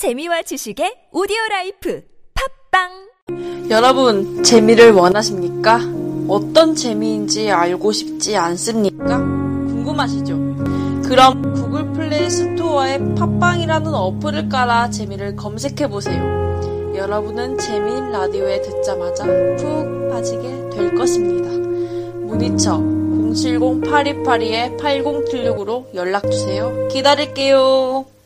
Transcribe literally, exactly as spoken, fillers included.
재미와 지식의 오디오라이프 팝빵. 여러분, 재미를 원하십니까? 어떤 재미인지 알고 싶지 않습니까? 궁금하시죠? 그럼 구글 플레이 스토어에 팝빵이라는 어플을 깔아 재미를 검색해보세요. 여러분은 재미인 라디오에 듣자마자 푹 빠지게 될 것입니다. 문의처 공칠공 팔이팔이 팔공칠육으로 연락주세요. 기다릴게요.